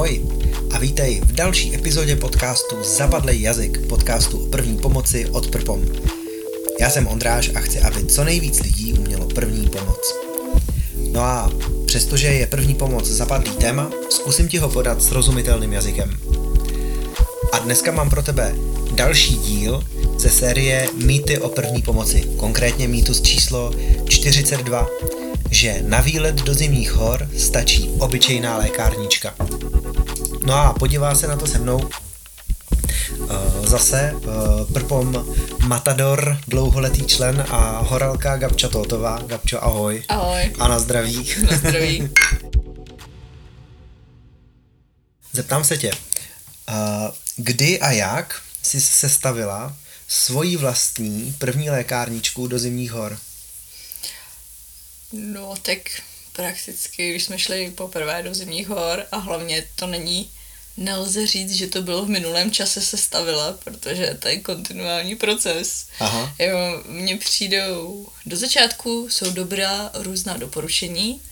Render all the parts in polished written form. Ahoj a vítej v další epizodě podcastu Západlej jazyk, podcastu o první pomoci od PrPom. Já jsem Ondráš a chci, aby co nejvíc lidí umělo první pomoc. No a přestože je první pomoc zapadlý téma, zkusím ti ho podat srozumitelným jazykem. A dneska mám pro tebe další díl ze série Mýty o první pomoci, konkrétně mýtus číslo 42, že na výlet do zimních hor stačí obyčejná lékárnička. No a podívá se na to se mnou zase PrPom matador, dlouholetý člen a horalka Gabča Tóthová. Gabčo, ahoj. Ahoj. A na zdraví. Na zdraví. Zeptám se tě, kdy a jak jsi sestavila svoji vlastní první lékárničku do zimních hor? No tak prakticky, když jsme šli poprvé do zimních hor a hlavně to nelze říct, že to bylo v minulém čase sestavila, protože to je kontinuální proces. Aha. Mně přijdou do začátku, jsou dobrá různá doporučení,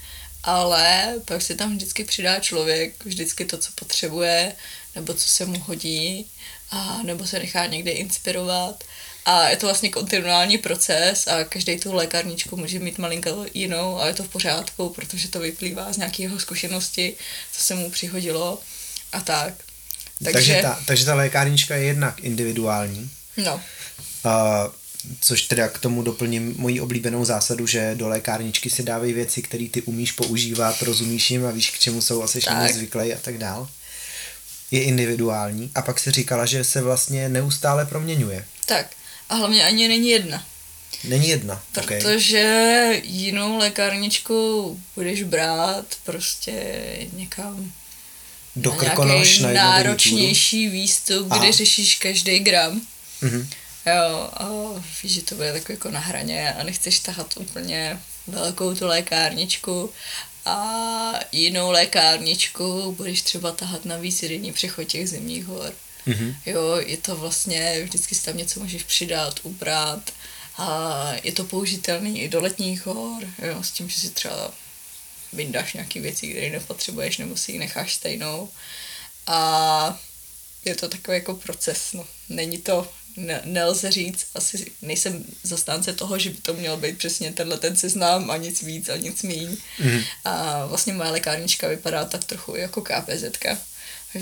ale pak si tam vždycky přidá člověk vždycky to, co potřebuje, nebo co se mu hodí, a nebo se nechá někde inspirovat. A je to vlastně kontinuální proces a každý tu lékárničku může mít malinko jinou a je to v pořádku, protože to vyplývá z nějaké jeho zkušenosti, co se mu přihodilo a tak. Takže ta lékárnička je jednak individuální. No. Což teda k tomu doplním moji oblíbenou zásadu, že do lékárničky si dávají věci, které ty umíš používat, rozumíš jim a víš, k čemu jsou asi jim zvyklej a tak dál. Je individuální. A pak si říkala, že se vlastně neustále proměňuje. Tak. A hlavně ani není jedna. Není jedna, protože jinou lékárničku budeš brát prostě někam do Krkonoš, na nějaký náročnější výstup, kde řešíš každý gram. Mm-hmm. Jo, a víš, že to bude takový jako na hraně a nechceš tahat úplně velkou tu lékárničku. A jinou lékárničku budeš třeba tahat na výsledný přechod těch zimních hor. Mm-hmm. Jo, je to vlastně, vždycky si tam něco můžeš přidat, ubrat a je to použitelný i do letních hor, jo, s tím, že si třeba vyndáš nějaký věci, které nepotřebuješ, nebo si ji necháš stejnou a je to takový jako proces, no, není to, nelze říct, asi nejsem zastánce toho, že by to mělo být přesně tenhle ten seznam a nic víc a nic míň. Mm-hmm. A vlastně moje lékárnička vypadá tak trochu jako KPZ-ka.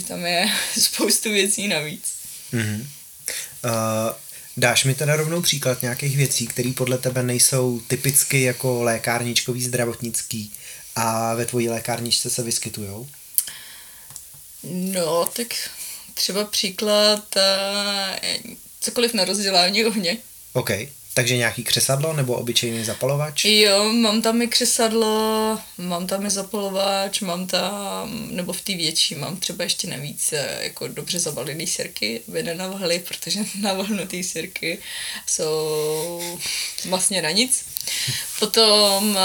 Tam je spoustu věcí navíc. Mm-hmm. Dáš mi teda rovnou příklad nějakých věcí, které podle tebe nejsou typicky jako lékárničkový, zdravotnický a ve tvojí lékárničce se vyskytujou? No, tak třeba příklad cokoliv na rozdělání ohně. OK, takže nějaký křesadlo nebo obyčejný zapalovač? Jo, mám tam i křesadlo, mám tam i zapalovač, mám tam, nebo v té větší mám třeba ještě navíc jako dobře zabalený sirky, aby nenavhly, protože navlhnutý sirky jsou vlastně na nic. Potom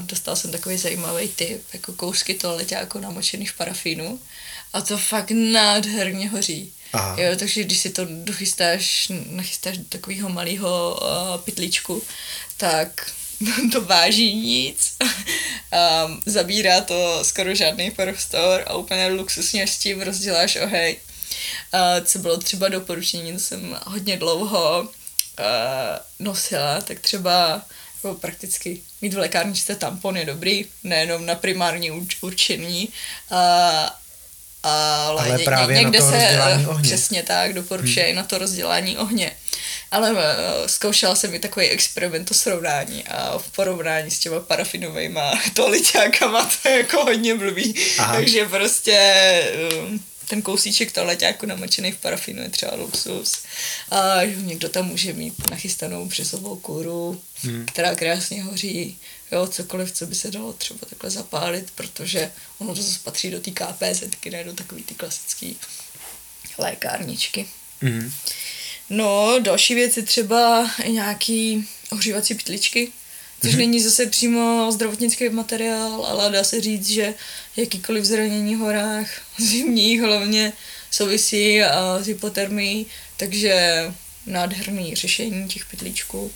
dostal jsem takový zajímavý tip, jako kousky toaleťáku namočený v parafínu a to fakt nádherně hoří. Aha. Jo, takže když si to nachystáš do takového malého pytlíčku, tak to váží nic, zabírá to skoro žádný prostor a úplně luxusně s tím rozděláš ohej. Co bylo třeba doporučení, to jsem hodně dlouho nosila, tak třeba jako prakticky mít v lékárničce tampon je dobrý, nejenom na primární určení, ale právě někde na to rozdělání ohně. Přesně tak, doporučuji na to rozdělání ohně. Ale zkoušela jsem i takový experiment to srovnání a v porovnání s těma parafinovejma toaleťákama to je jako hodně blbý. Aha. Takže prostě ten kousíček toaleťáku namočený v parafinu je třeba luxus. A někdo tam může mít nachystanou březovou kůru, která krásně hoří. Jo, cokoliv, co by se dalo třeba takhle zapálit, protože ono to zase patří do té KPZ-ky, ne do takový ty klasický lékárničky. Mm. No, další věc je třeba nějaký ohřívací pytličky, což není zase přímo zdravotnický materiál, ale dá se říct, že jakýkoliv zranění v horách, zimních hlavně, souvisí s hypotermií, takže nádherný řešení těch pytlíčků.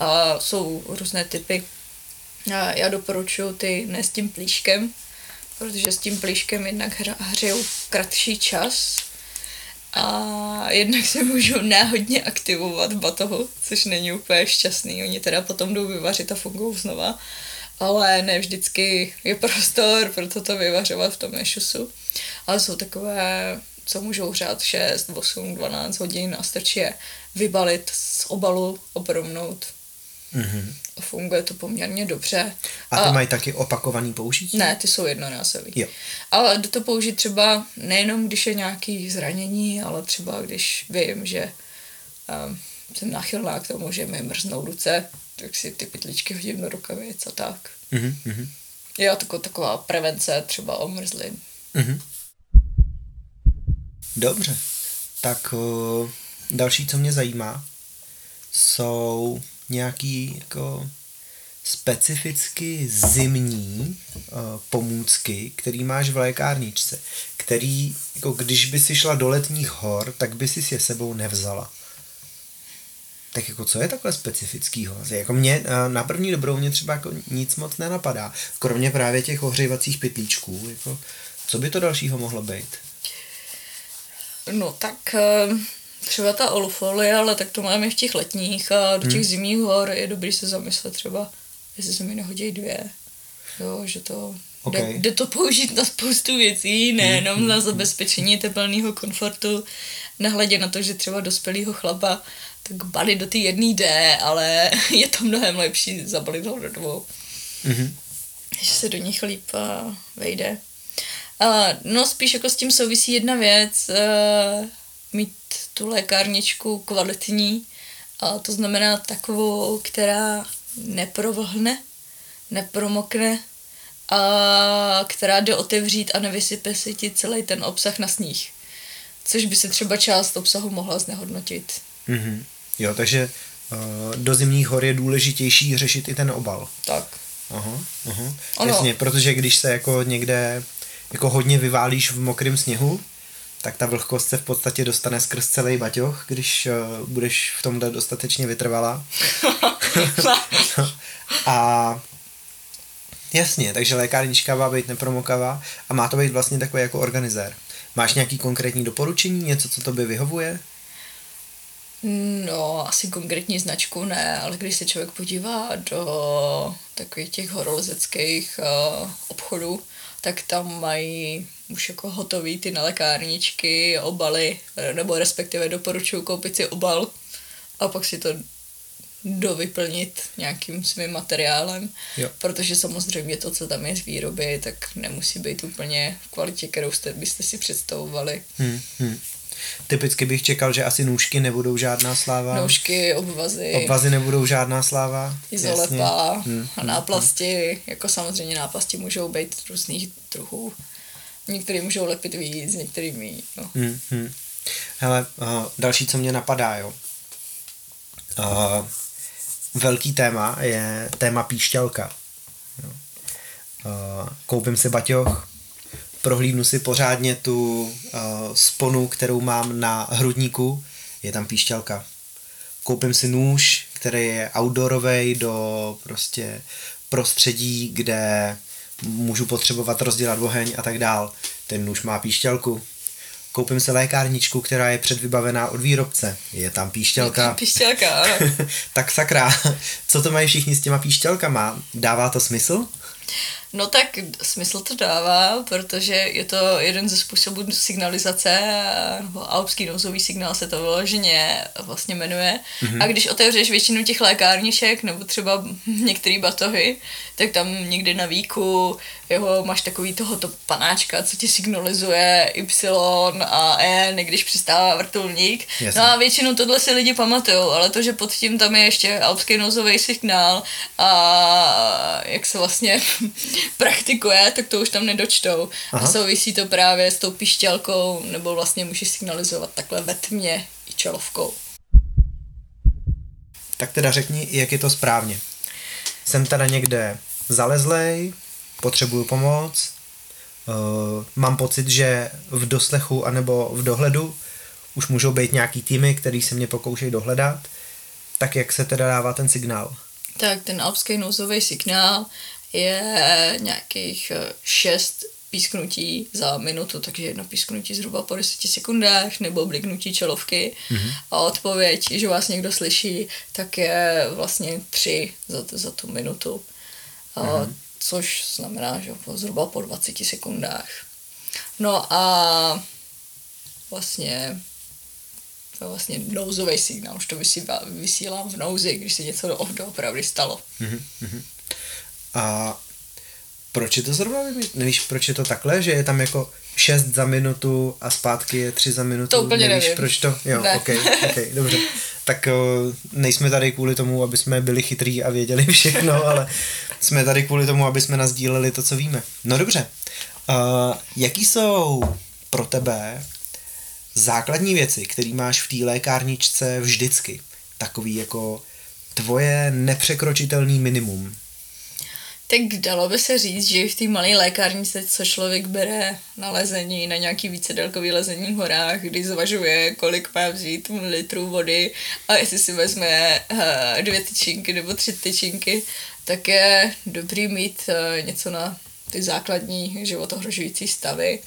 A jsou různé typy. Já doporučuji ty ne s tím plíškem, protože s tím plíškem jednak hřeju kratší čas a jednak se můžu náhodně aktivovat v batohu, což není úplně šťastný, oni teda potom jdou vyvařit a fungují znova, ale ne vždycky je prostor pro to vyvařovat v tom nešusu, ale jsou takové, co můžou hřát 6, 8, 12 hodin a stačí je vybalit z obalu a porovnout. Mm-hmm. A funguje to poměrně dobře. A ty mají taky opakovaný použití? Ne, ty jsou jednorázový. Jo. Ale jde to použít třeba nejenom, když je nějaké zranění, ale třeba když vím, že jsem náchylná k tomu, že mi mrznou ruce, tak si ty pytličky hodím do rukavic a tak. Mm-hmm. Jo, taková prevence třeba omrzlin. Mm-hmm. Dobře. Tak další, co mě zajímá, jsou nějaký jako specificky zimní pomůcky, který máš v lékárničce, který, jako když by si šla do letních hor, tak by si je sebou nevzala. Tak jako co je takhle specifického? Jako mě na první dobrou mě třeba jako nic moc nenapadá, kromě právě těch ohřívacích pytlíčků. Jako, co by to dalšího mohlo být? No tak třeba ta olufolie, ale tak to máme v těch letních a do těch zimních hor je dobrý se zamyslet třeba, jestli se mi nehodí dvě. Jo, že to jde to použít na spoustu věcí, nejenom na zabezpečení tepelného komfortu, nehledě na to, že třeba dospělýho chlapa tak balit do té jedné jde, ale je to mnohem lepší zabalit ho do dvou. Mm. Že se do nich líp vejde. No spíš jako s tím souvisí jedna věc, mít tu lékárničku kvalitní, a to znamená takovou, která neprovlhne, nepromokne a která jde otevřít a nevysype se ti celý ten obsah na sníh, což by se třeba část obsahu mohla znehodnotit. Mm-hmm. Jo, takže do zimních hor je důležitější řešit i ten obal. Tak. Aha. Jasně, protože když se jako někde jako hodně vyválíš v mokrém sněhu, tak ta vlhkost se v podstatě dostane skrz celý baťoch, když budeš v tomhle dostatečně vytrvalá. A jasně, takže lékárnička má být nepromokavá a má to být vlastně takový jako organizér. Máš nějaký konkrétní doporučení, něco, co tobě vyhovuje? No, asi konkrétní značku ne, ale když se člověk podívá do takových těch horolezeckých obchodů, tak tam mají už jako hotový ty nalékárničky, obaly, nebo respektive doporučuji koupit si obal a pak si to dovyplnit nějakým svým materiálem, jo. Protože samozřejmě to, co tam je z výroby, tak nemusí být úplně v kvalitě, kterou byste si představovali. Typicky bych čekal, že asi nůžky nebudou žádná sláva. Nůžky, obvazy. Obvazy nebudou žádná sláva. Izolepa a náplasti. Jako samozřejmě náplasti můžou být různých druhů. Některý můžou lepit víc, některý míň. No. Hele, další, co mě napadá, jo. Velký téma je téma píšťalka. Koupím si baťoch, prohlídnu si pořádně tu sponu, kterou mám na hrudníku, je tam píšťalka. Koupím si nůž, který je outdoorovej do prostě prostředí, kde můžu potřebovat rozdělat oheň a tak dál. Ten nůž má píšťalku. Koupím si lékárničku, která je předvybavená od výrobce. Je tam píšťalka. Píšťalka, tak sakra. Co to mají všichni s těma píšťalkama? Dává to smysl? No tak smysl to dává, protože je to jeden ze způsobů signalizace, nebo alpský nouzový signál se to vyloženě vlastně jmenuje. A když otevřeš většinu těch lékárniček, nebo třeba některé batohy, tak tam někdy na víku máš takový tohoto panáčka, co ti signalizuje Y a N, když přistává vrtulník. Jasně. No a většinou tohle si lidi pamatujou, ale to, že pod tím tam je ještě alpský nouzový signál a jak se vlastně praktikuje, tak to už tam nedočtou. Aha. A souvisí to právě s tou píšťalkou, nebo vlastně můžeš signalizovat takhle ve tmě i čelovkou. Tak teda řekni, jak je to správně. Jsem teda někde zalezlej, potřebuju pomoc, mám pocit, že v doslechu anebo v dohledu už můžou být nějaký týmy, který se mě pokoušejí dohledat, tak jak se teda dává ten signál? Tak ten alpský nouzový signál je nějakých 6 písknutí za minutu, takže jedno písknutí zhruba po 10 sekundách nebo bliknutí čelovky. Mm-hmm. A odpověď, že vás někdo slyší, tak je vlastně 3 za tu minutu. Mm-hmm. Což znamená, že zhruba po 20 sekundách. No a vlastně nouzový signál, už to vysílám v nouzi, když se něco doopravdy stalo. Mm-hmm. A proč je to zrovna, nevíš, proč je to takhle, že je tam jako 6 za minutu a zpátky je 3 za minutu? To úplně nevíš, nevím. Proč to? Jo, ne. Okay, dobře. Tak nejsme tady kvůli tomu, aby jsme byli chytrý a věděli všechno, ale jsme tady kvůli tomu, aby jsme nasdíleli to, co víme. No dobře. Jaký jsou pro tebe základní věci, které máš v té lékárničce vždycky? Takový jako tvoje nepřekročitelný minimum. Tak dalo by se říct, že v té malé lékárnice, co člověk bere na lezení, na nějaký vícedelkový lezení v horách, kdy zvažuje, kolik má vzít litrů vody a jestli si vezme 2 tyčinky nebo 3 tyčinky, tak je dobrý mít něco na ty základní životohrožující stavy,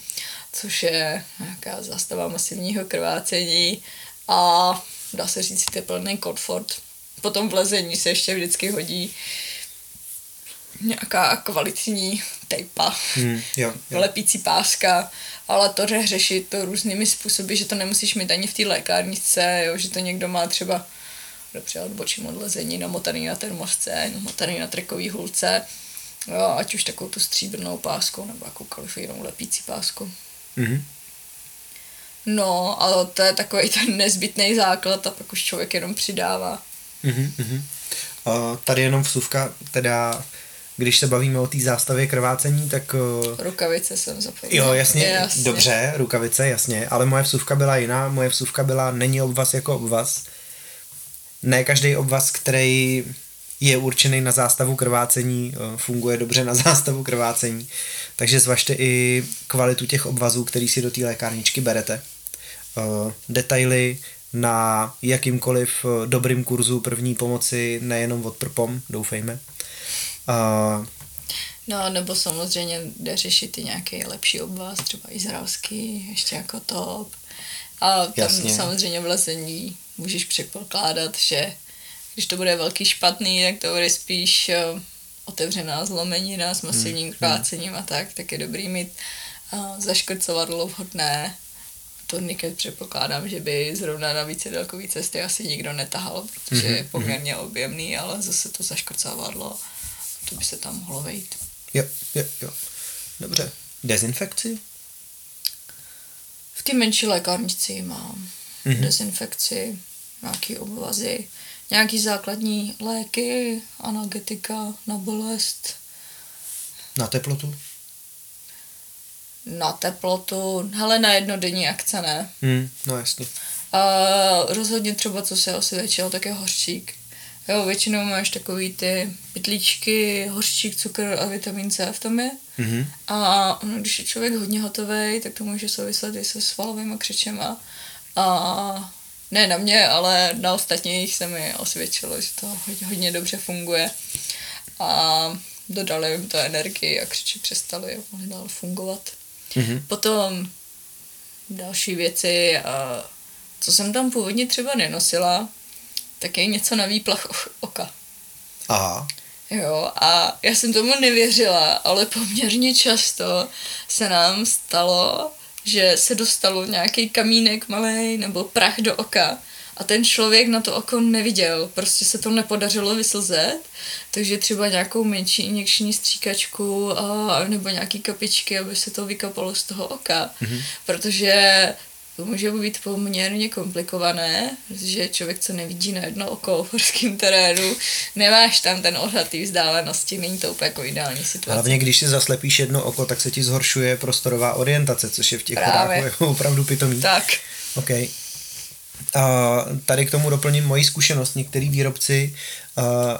což je nějaká zástava masivního krvácení a dá se říct teplný komfort. Potom v lezení se ještě vždycky hodí nějaká kvalitní tejpa, lepící páska, ale to jde řešit to různými způsoby, že to nemusíš mít ani v té lékárnice, jo, že to někdo má třeba, dobře odbočím od lezení, namotaný na termosce, namotaný na trekový hulce, jo, ať už takovou tu stříbrnou pásku nebo jakoukoliv jinou lepící pásku. Mm-hmm. No, ale to je takový ten nezbytný základ a pak už člověk jenom přidává. Mm-hmm. Tady jenom vsuvka, teda když se bavíme o té zástavě krvácení, tak... Rukavice jsem zapomněla. Jo, jasně, dobře, rukavice, jasně, ale moje vsuvka byla jiná, moje vsuvka byla není obvaz jako obvaz. Ne každý obvaz, který je určený na zástavu krvácení, funguje dobře na zástavu krvácení, takže zvažte i kvalitu těch obvazů, který si do té lékárničky berete. Detaily na jakýmkoliv dobrým kurzu první pomoci, nejenom od PrPom, doufejme. No, nebo samozřejmě jde řešit i nějaký lepší obvaz, třeba izraelský, ještě jako top. A tam jasně. Samozřejmě v lezení můžeš předpokládat, že když to bude velký špatný, tak to bude spíš otevřená zlomenina s masivním krvácením a tak je dobrý mít zaškrcovadlo vhodné. Turniket předpokládám, že by zrovna na vícedelkový cestě asi nikdo netahal, protože je poměrně objemný, ale zase to zaškrcovadlo. To by se tam mohlo vejít. Jo. Dobře. Dezinfekci? V té menší lékárnici mám dezinfekci, nějaký obvazy, nějaký základní léky, analgetika na bolest. Na teplotu? Na teplotu, hele, na jednodenní akce ne. No jasně. Rozhodně třeba, co se osvědčilo, tak je hořčík. Jo, většinou máš takový ty pytlíčky, hořčík, cukr a vitamin C v tom je. Mm-hmm. A no, když je člověk hodně hotovej, tak to může souviset i se svalovýma křečema. A ne na mě, ale na ostatních se mi osvědčilo, že to hodně dobře funguje. A dodali jim to energii a křeče přestaly a mohli dál fungovat. Mm-hmm. Potom další věci, co jsem tam původně třeba nenosila, tak je něco na výplach oka. Aha. Jo, a já jsem tomu nevěřila, ale poměrně často se nám stalo, že se dostalo nějaký kamínek malej nebo prach do oka a ten člověk na to oko neviděl, prostě se to nepodařilo vyslzet, takže třeba nějakou menší injekční stříkačku nebo nějaký kapičky, aby se to vykapalo z toho oka, protože to může být poměrně komplikované, protože člověk, co nevidí na jedno oko v horském terénu, nemáš tam ten odhad té vzdálenosti, není to úplně jako ideální situace. Hlavně když si zaslepíš jedno oko, tak se ti zhoršuje prostorová orientace, což je v těch horách opravdu pitomý. Tak. OK. Tady k tomu doplním moji zkušenost. Některý výrobci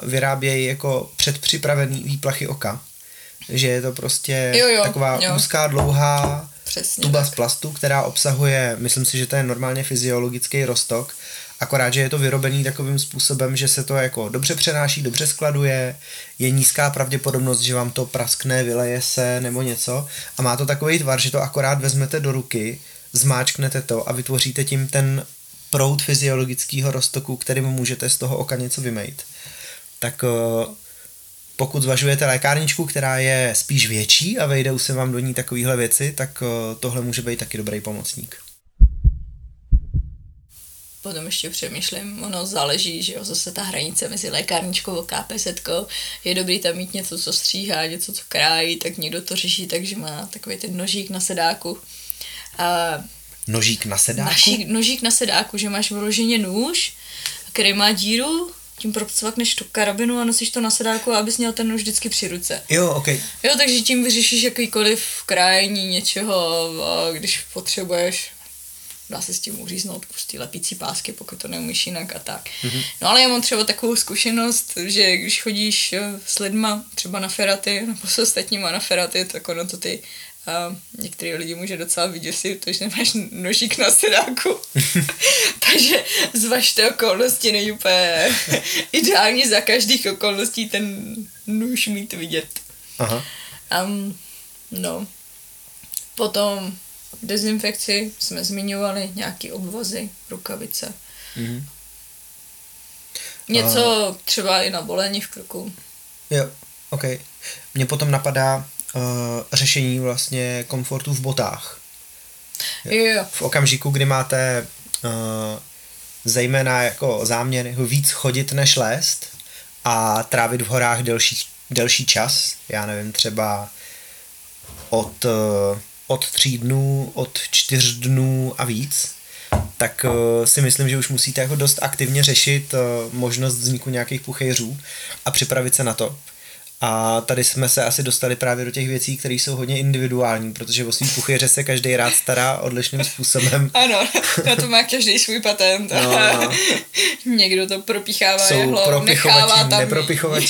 vyrábějí jako předpřipravený výplachy oka, že je to prostě taková úzká, dlouhá tuba z plastu, která obsahuje, myslím si, že to je normálně fyziologický roztok Akorát, že je to vyrobený takovým způsobem, že se to jako dobře přenáší, dobře skladuje, je nízká pravděpodobnost, že vám to praskne, vyleje se nebo něco a má to takový tvar, že to akorát vezmete do ruky, zmáčknete to a vytvoříte tím ten proud fyziologického roztoku, kterým můžete z toho oka něco vymejt. Tak pokud zvažujete lékárničku, která je spíš větší a vejdou se vám do ní takovéhle věci, tak tohle může být taky dobrý pomocník. Potom ještě přemýšlím, ono záleží, že jo, zase ta hranice mezi lékárničkou a KPZ-kou, je dobrý tam mít něco, co stříhá, něco, co krájí, tak někdo to řeší, takže má takový ten nožík na sedáku. A nožík na sedáku? Nožík na sedáku, že máš vyloženě nůž, který má díru, tím procvakneš tu karabinu a nosíš to na sedáku, abys měl ten nůž vždycky při ruce. Jo, okej. Okay. Jo, takže tím vyřešíš jakýkoliv krájení něčeho, když potřebuješ. Dá se s tím uříznout ty lepící pásky, pokud to neumíš jinak a tak. Mm-hmm. No ale já mám třeba takovou zkušenost, že když chodíš s lidma třeba na feraty, nebo s ostatníma na feraty, tak ono to ty některý lidi může docela vyděsit, protože nemáš nožík na sedáku. Takže zvažte okolnosti, není úplně ideálně za každých okolností ten nůž mít vidět. Aha. No. Potom dezinfekci jsme zmiňovali, nějaký obvazy, rukavice. Mm-hmm. Něco třeba i na bolení v krku. Jo, ok. Mně potom napadá řešení vlastně komfortu v botách. Jo. V okamžiku, kdy máte zejména jako záměr víc chodit než lézt a trávit v horách delší čas, já nevím, třeba od 3 dnů, od 4 dnů a víc, tak si myslím, že už musíte jako dost aktivně řešit možnost vzniku nějakých puchejřů a připravit se na to. A tady jsme se asi dostali právě do těch věcí, které jsou hodně individuální, protože o svým puchejře se každý rád stará odlišným způsobem. Ano, na to má každý svůj patent. No. Někdo to propíchává jehlou, nechává tam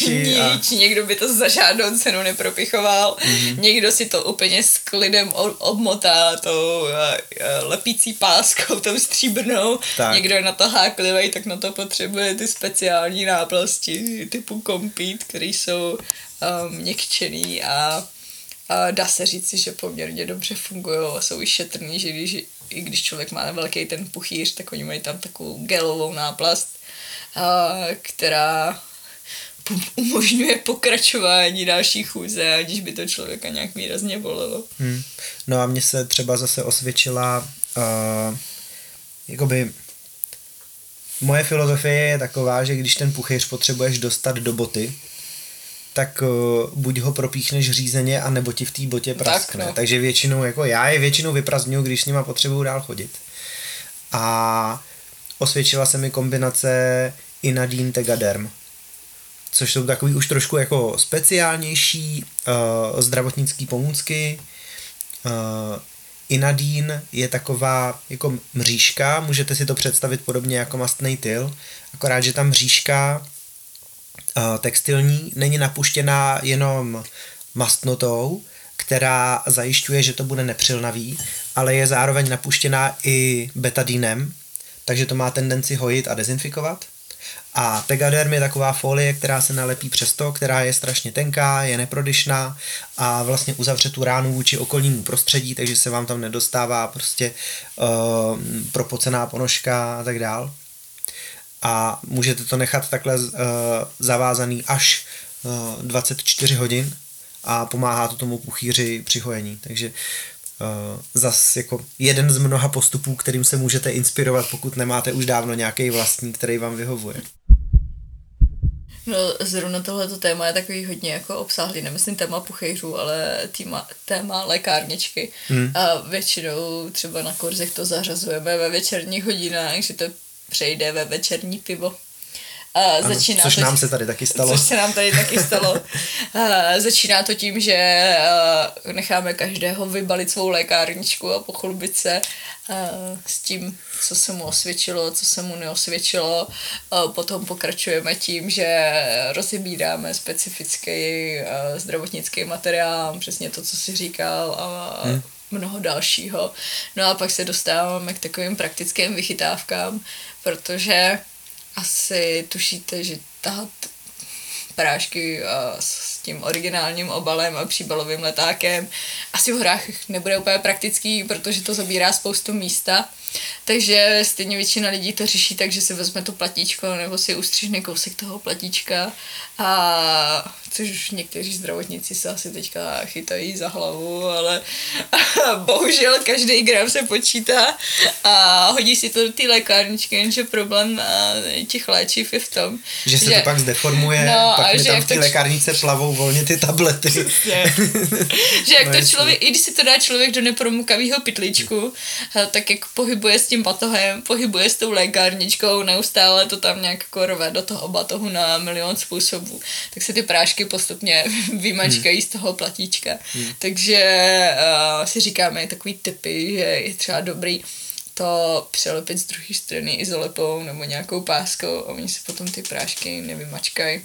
nič, někdo by to za žádnou cenu nepropichoval, někdo si to úplně s klidem obmotá tou lepící páskou, tou stříbrnou, tak. Někdo je na to háklivej, tak na to potřebuje ty speciální náplasti typu kompít, které jsou měkčený a dá se říct, že poměrně dobře fungují a jsou i šetrný, že i když člověk má velký ten puchýř, tak oni mají tam takovou gelovou náplast, která umožňuje pokračování další chůze, aniž by to člověka nějak výrazně bolelo. No a mně se třeba zase osvědčila jakoby moje filozofie je taková, že když ten puchýř potřebuješ dostat do boty, tak buď ho propíchneš řízeně, anebo ti v té botě praskne. Tak, no. Takže většinou, jako já je většinou vyprazdňuju, když s nima potřebuju dál chodit. A osvědčila se mi kombinace Inadine Tegaderm, což jsou takový už trošku jako speciálnější zdravotnické pomůcky. Inadine je taková jako mřížka, můžete si to představit podobně jako mastnej tyl, akorát, že ta mřížka textilní není napuštěná jenom mastnotou, která zajišťuje, že to bude nepřilnavý, ale je zároveň napuštěná i betadinem, takže to má tendenci hojit a dezinfikovat. A Tegaderm je taková folie, která se nalepí přes to, která je strašně tenká, je neprodyšná a vlastně uzavře tu ránu vůči okolnímu prostředí, takže se vám tam nedostává prostě propocená ponožka a tak dál. A můžete to nechat takhle zavázaný až 24 hodin a pomáhá to tomu puchýři při hojení. Takže zas jako jeden z mnoha postupů, kterým se můžete inspirovat, pokud nemáte už dávno nějaký vlastní, který vám vyhovuje. No zrovna tohleto téma je takový hodně jako obsáhlý, nemyslím téma puchejřů, ale téma lékárničky. A většinou třeba na kurzech to zařazujeme ve večerních hodinách, že to přejde ve večerní pivo. Ano, začíná což nám se tady taky stalo. Začíná to tím, že necháme každého vybalit svou lékárničku a pochlubit se s tím, co se mu osvědčilo, co se mu neosvědčilo. Potom pokračujeme tím, že rozebíráme specifický zdravotnický materiál, přesně to, co jsi říkal, a mnoho dalšího. No a pak se dostáváme k takovým praktickým vychytávkám, protože asi tušíte, že tahat prášky s tím originálním obalem a příbalovým letákem asi v horách nebude úplně praktický, protože to zabírá spoustu místa. Takže stejně většina lidí to řeší tak, že si vezme to platíčko nebo si ustřihne kousek toho platíčka, a což už někteří zdravotníci se asi teďka chytají za hlavu, ale bohužel každý gram se počítá a hodí si to do té lékárničky, jenže problém těch léčiv je v tom, že se to pak zdeformuje, no, pak mi tam v té lékárnice plavou volně ty tablety. Že jak to člověk, i když si to dá člověk do nepromukavého pytlíčku, tak jak pohybuje s tím batohem, pohybuje s tou lékárničkou, neustále to tam nějak korve do toho batohu na milion způsobů. Tak se ty prášky postupně vymačkají z toho platíčka. Takže si říkáme takový tipy, že je třeba dobrý to přelepit z druhé strany izolepou nebo nějakou páskou, a oni se potom ty prášky nevymačkají.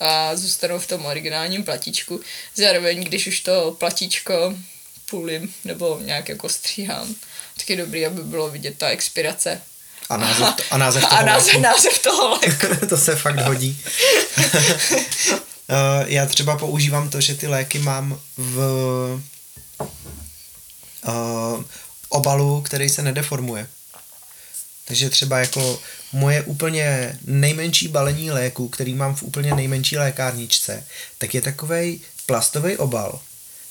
A zůstanou v tom originálním platíčku. Zároveň, když už to platíčko půlim nebo nějak jako stříhám, tak je dobrý, aby bylo vidět ta expirace. A název toho léku. To se fakt hodí. Já třeba používám to, že ty léky mám v obalu, který se nedeformuje. Takže třeba jako moje úplně nejmenší balení léku, který mám v úplně nejmenší lékárničce, tak je takovej plastový obal,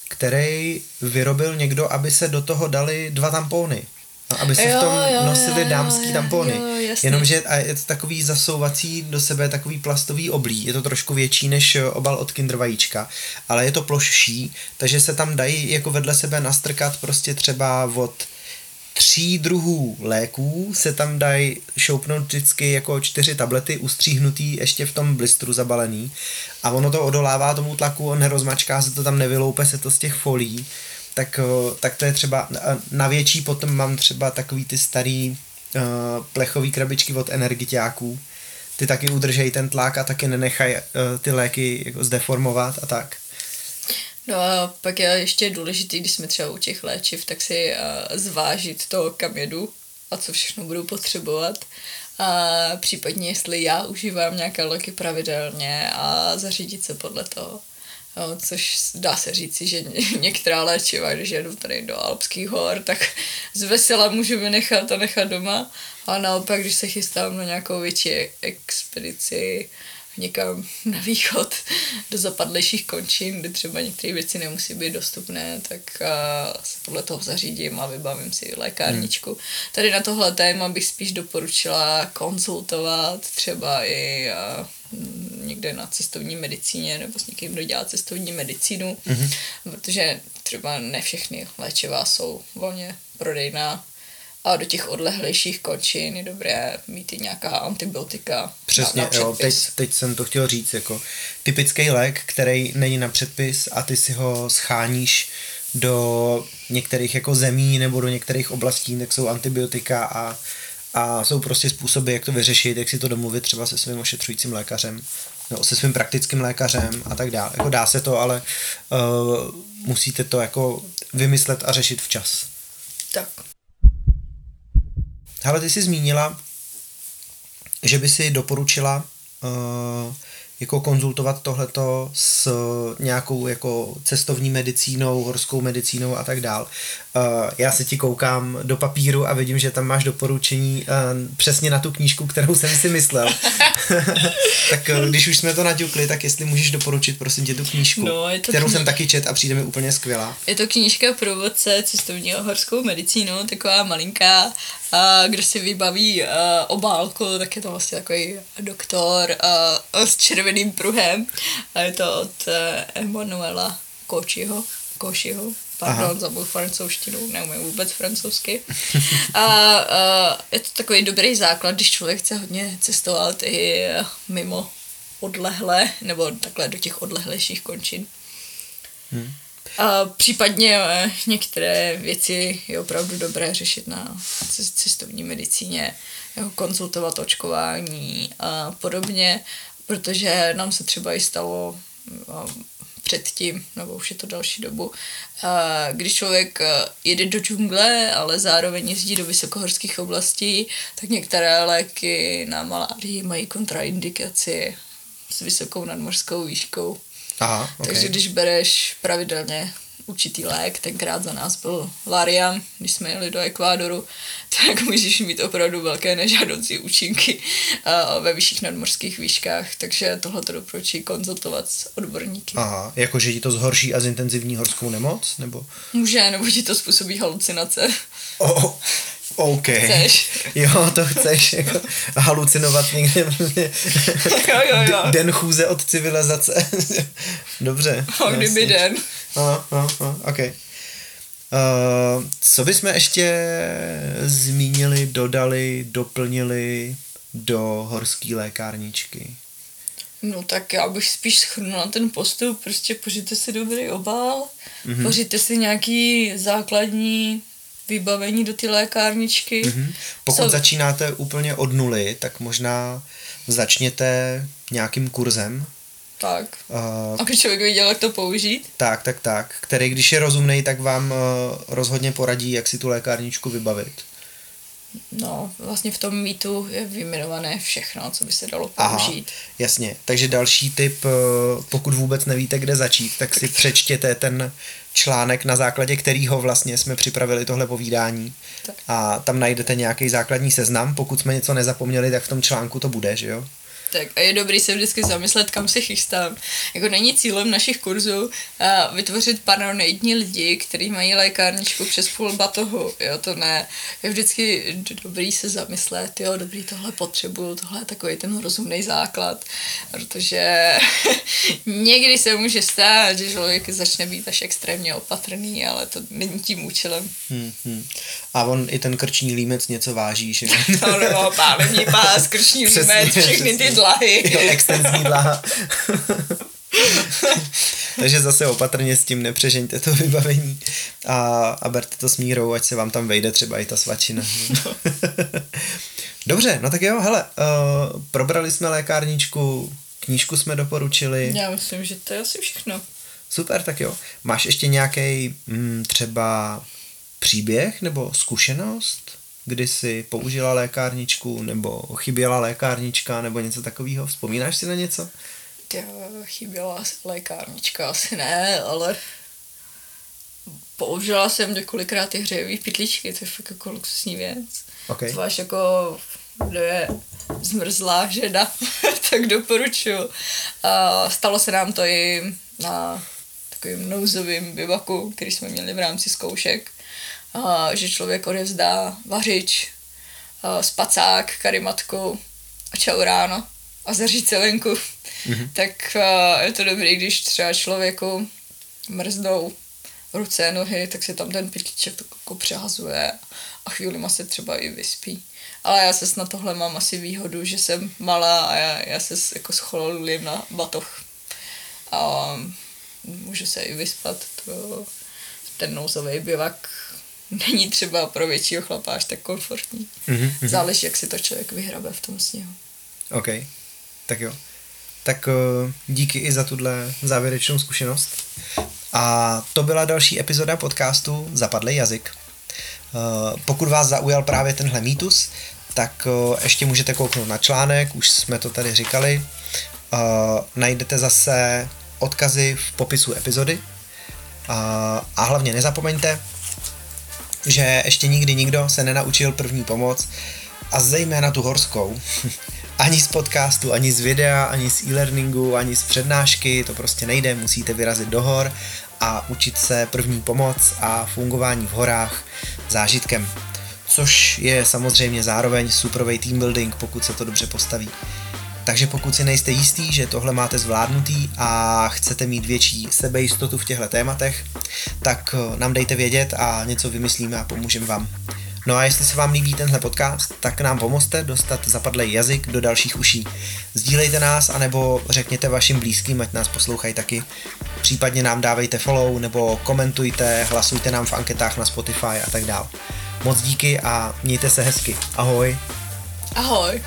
který vyrobil někdo, aby se do toho dali 2 tampony. No, aby se nosily dámský tampony. Jenomže a je to takový zasouvací do sebe, takový plastový oblí. Je to trošku větší než obal od Kinder vajíčka, ale je to plošší, takže se tam dají jako vedle sebe nastrkat prostě třeba od 3 druhů léků se tam dají šoupnout vždycky jako 4 tablety ustříhnutý ještě v tom blistru zabalený, a ono to odolává tomu tlaku, on nerozmačká se to tam, nevyloupe se to z těch folií, tak to je třeba na větší. Potom mám třeba takový ty starý plechový krabičky od energiťáků, ty taky udržejí ten tlak a taky nenechají ty léky jako zdeformovat a tak. No a pak je ještě důležitý, když jsme třeba u těch léčiv, tak si zvážit to, kam jedu a co všechno budu potřebovat, a případně jestli já užívám nějaké léky pravidelně a zařídit se podle toho. No, což dá se říci, že některá léčiva, když jedu tady do Alpských hor, tak zvesela můžu vynechat a nechat doma, a naopak, když se chystám na nějakou větší expedici někam na východ do zapadlejších končin, kde třeba některé věci nemusí být dostupné, tak se podle toho zařídím a vybavím si lékárničku. Tady na tohle téma bych spíš doporučila konzultovat třeba i někde na cestovní medicíně nebo s někým, kdo dělá cestovní medicínu, protože třeba ne všechny léčiva jsou volně prodejná. A do těch odlehlejších končin je dobré mít i nějaká antibiotika. Přesně, na předpis. Teď jsem to chtěl říct, jako typický lék, který není na předpis a ty si ho scháníš do některých jako zemí nebo do některých oblastí, tak jsou antibiotika a jsou prostě způsoby, jak to vyřešit, jak si to domluvit třeba se svým ošetřujícím lékařem, nebo se svým praktickým lékařem a tak dále. Jako dá se to, ale musíte to jako vymyslet a řešit včas. Tak. Hele, ty jsi zmínila, že by si doporučila jako konzultovat tohleto s nějakou jako cestovní medicínou, horskou medicínou a tak dál. Já se ti koukám do papíru a vidím, že tam máš doporučení přesně na tu knížku, kterou jsem si myslel. Tak když už jsme to naťukli, tak jestli můžeš doporučit, prosím tě, tu knížku, kterou jsem taky čet a přijde mi úplně skvělá. Je to knížka Průvodce cestovního horskou medicínou, taková malinká, kdo si vybaví obálku, tak je to vlastně takový doktor s červeným pruhem, a je to od Emanuela Kočího. Pardon, zabou francouzštinu, neumím vůbec francouzsky. A je to takový dobrý základ, když člověk chce hodně cestovat i mimo odlehle, nebo takhle do těch odlehlejších končin. A případně některé věci je opravdu dobré řešit na cestovní medicíně, jako konzultovat očkování a podobně, protože nám se třeba i stalo předtím, nebo už je to další dobu, když člověk jede do džungle, ale zároveň jezdí do vysokohorských oblastí, tak některé léky na malárii mají kontraindikaci s vysokou nadmořskou výškou. Aha, okay. Takže když bereš pravidelně určitý lék, tenkrát za nás byl Larian, když jsme jeli do Ekvádoru, tak můžeš mít opravdu velké nežádoucí účinky ve vyšších nadmořských výškách, takže tohle to doporučuji konzultovat s odborníky. Aha, jakože ti to zhorší a zintenzivní horskou nemoc? Nebo? Může, nebo ti to způsobí halucinace. Oh. OK. Chceš? Jo, to chceš jako halucinovat někde. Jo. Den chůze od civilizace. Dobře. A kdyby den. OK. Co bychom ještě zmínili, dodali, doplnili do horské lékárničky? No tak já bych spíš shrnula ten postup. Prostě pořiďte si dobrý obal, pořiďte si nějaký základní vybavení do ty lékárničky. Mm-hmm. Pokud začínáte úplně od nuly, tak možná začněte nějakým kurzem. Tak. Aby člověk věděl, jak to použít. Tak. Který, když je rozumnej, tak vám rozhodně poradí, jak si tu lékárničku vybavit. No, vlastně v tom mýtu je vyjmenované všechno, co by se dalo použít. Aha, jasně. Takže další tip, pokud vůbec nevíte, kde začít, tak si přečtěte ten článek, na základě kterého vlastně jsme připravili tohle povídání. Tak. A tam najdete nějaký základní seznam. Pokud jsme něco nezapomněli, tak v tom článku to bude, že jo? Tak a je dobrý se vždycky zamyslet, kam se chystám. Jako není cílem našich kurzů vytvořit paranoidní lidi, kteří mají lékárničku přes půl batohu, jo, to ne. Je vždycky dobrý se zamyslet, jo, dobrý, tohle potřebuju, tohle je takový ten rozumný základ, protože někdy se může stát, že člověk začne být až extrémně opatrný, ale to není tím účelem. A on i ten krční límec něco váží, že? No, pálevní pás, krční límec, všechny ty dlahy. Jo, extenzní dlaha. Takže zase opatrně s tím nepřežeňte to vybavení a berte to s mírou, ať se vám tam vejde třeba i ta svačina. Dobře, no tak jo, hele, probrali jsme lékárničku, knížku jsme doporučili. Já myslím, že to je asi všechno. Super, tak jo. Máš ještě nějaký třeba příběh nebo zkušenost, kdy jsi použila lékárničku nebo chyběla lékárnička nebo něco takového? Vzpomínáš si na něco? Chyběla lékárnička asi ne, ale použila jsem několikrát ty hřejový pytličky, to je fakt jako luxusní věc. Okay. Zvlášť jako, kdo je zmrzlá žena, tak doporučuju. Stalo se nám to i na takovým nouzovým bivaku, který jsme měli v rámci zkoušek, že člověk odevzdá vařič, spacák, karimatku a čau ráno a zaříce venku. Mm-hmm. Tak je to dobrý, když třeba člověku mrznou ruce, nohy, tak se tam ten pytlíček jako přehazuje a chvílima se třeba i vyspí. Ale já se na tohle mám asi výhodu, že jsem malá a já se jako schololím na batoh a můžu se i vyspat. To, ten nouzový bivak není třeba pro většího chlapa až tak komfortní. Mm-hmm. Záleží, jak si to člověk vyhrabe v tom sněhu. OK, tak jo. Tak díky i za tuhle závěrečnou zkušenost. A to byla další epizoda podcastu Západlej jazyk. Pokud vás zaujal právě tenhle mýtus, tak ještě můžete kouknout na článek, už jsme to tady říkali. Najdete zase odkazy v popisu epizody. A hlavně nezapomeňte, že ještě nikdy nikdo se nenaučil první pomoc a zejména tu horskou. Ani z podcastu, ani z videa, ani z e-learningu, ani z přednášky, to prostě nejde, musíte vyrazit do hor a učit se první pomoc a fungování v horách zážitkem. Což je samozřejmě zároveň superový team building, pokud se to dobře postaví. Takže pokud si nejste jistý, že tohle máte zvládnutý a chcete mít větší sebejistotu v těchto tématech, tak nám dejte vědět a něco vymyslíme a pomůžeme vám. No a jestli se vám líbí tenhle podcast, tak nám pomozte dostat Zapadlej jazyk do dalších uší. Sdílejte nás, anebo řekněte vašim blízkým, ať nás poslouchají taky. Případně nám dávejte follow, nebo komentujte, hlasujte nám v anketách na Spotify a tak dál. Moc díky a mějte se hezky. Ahoj. Ahoj.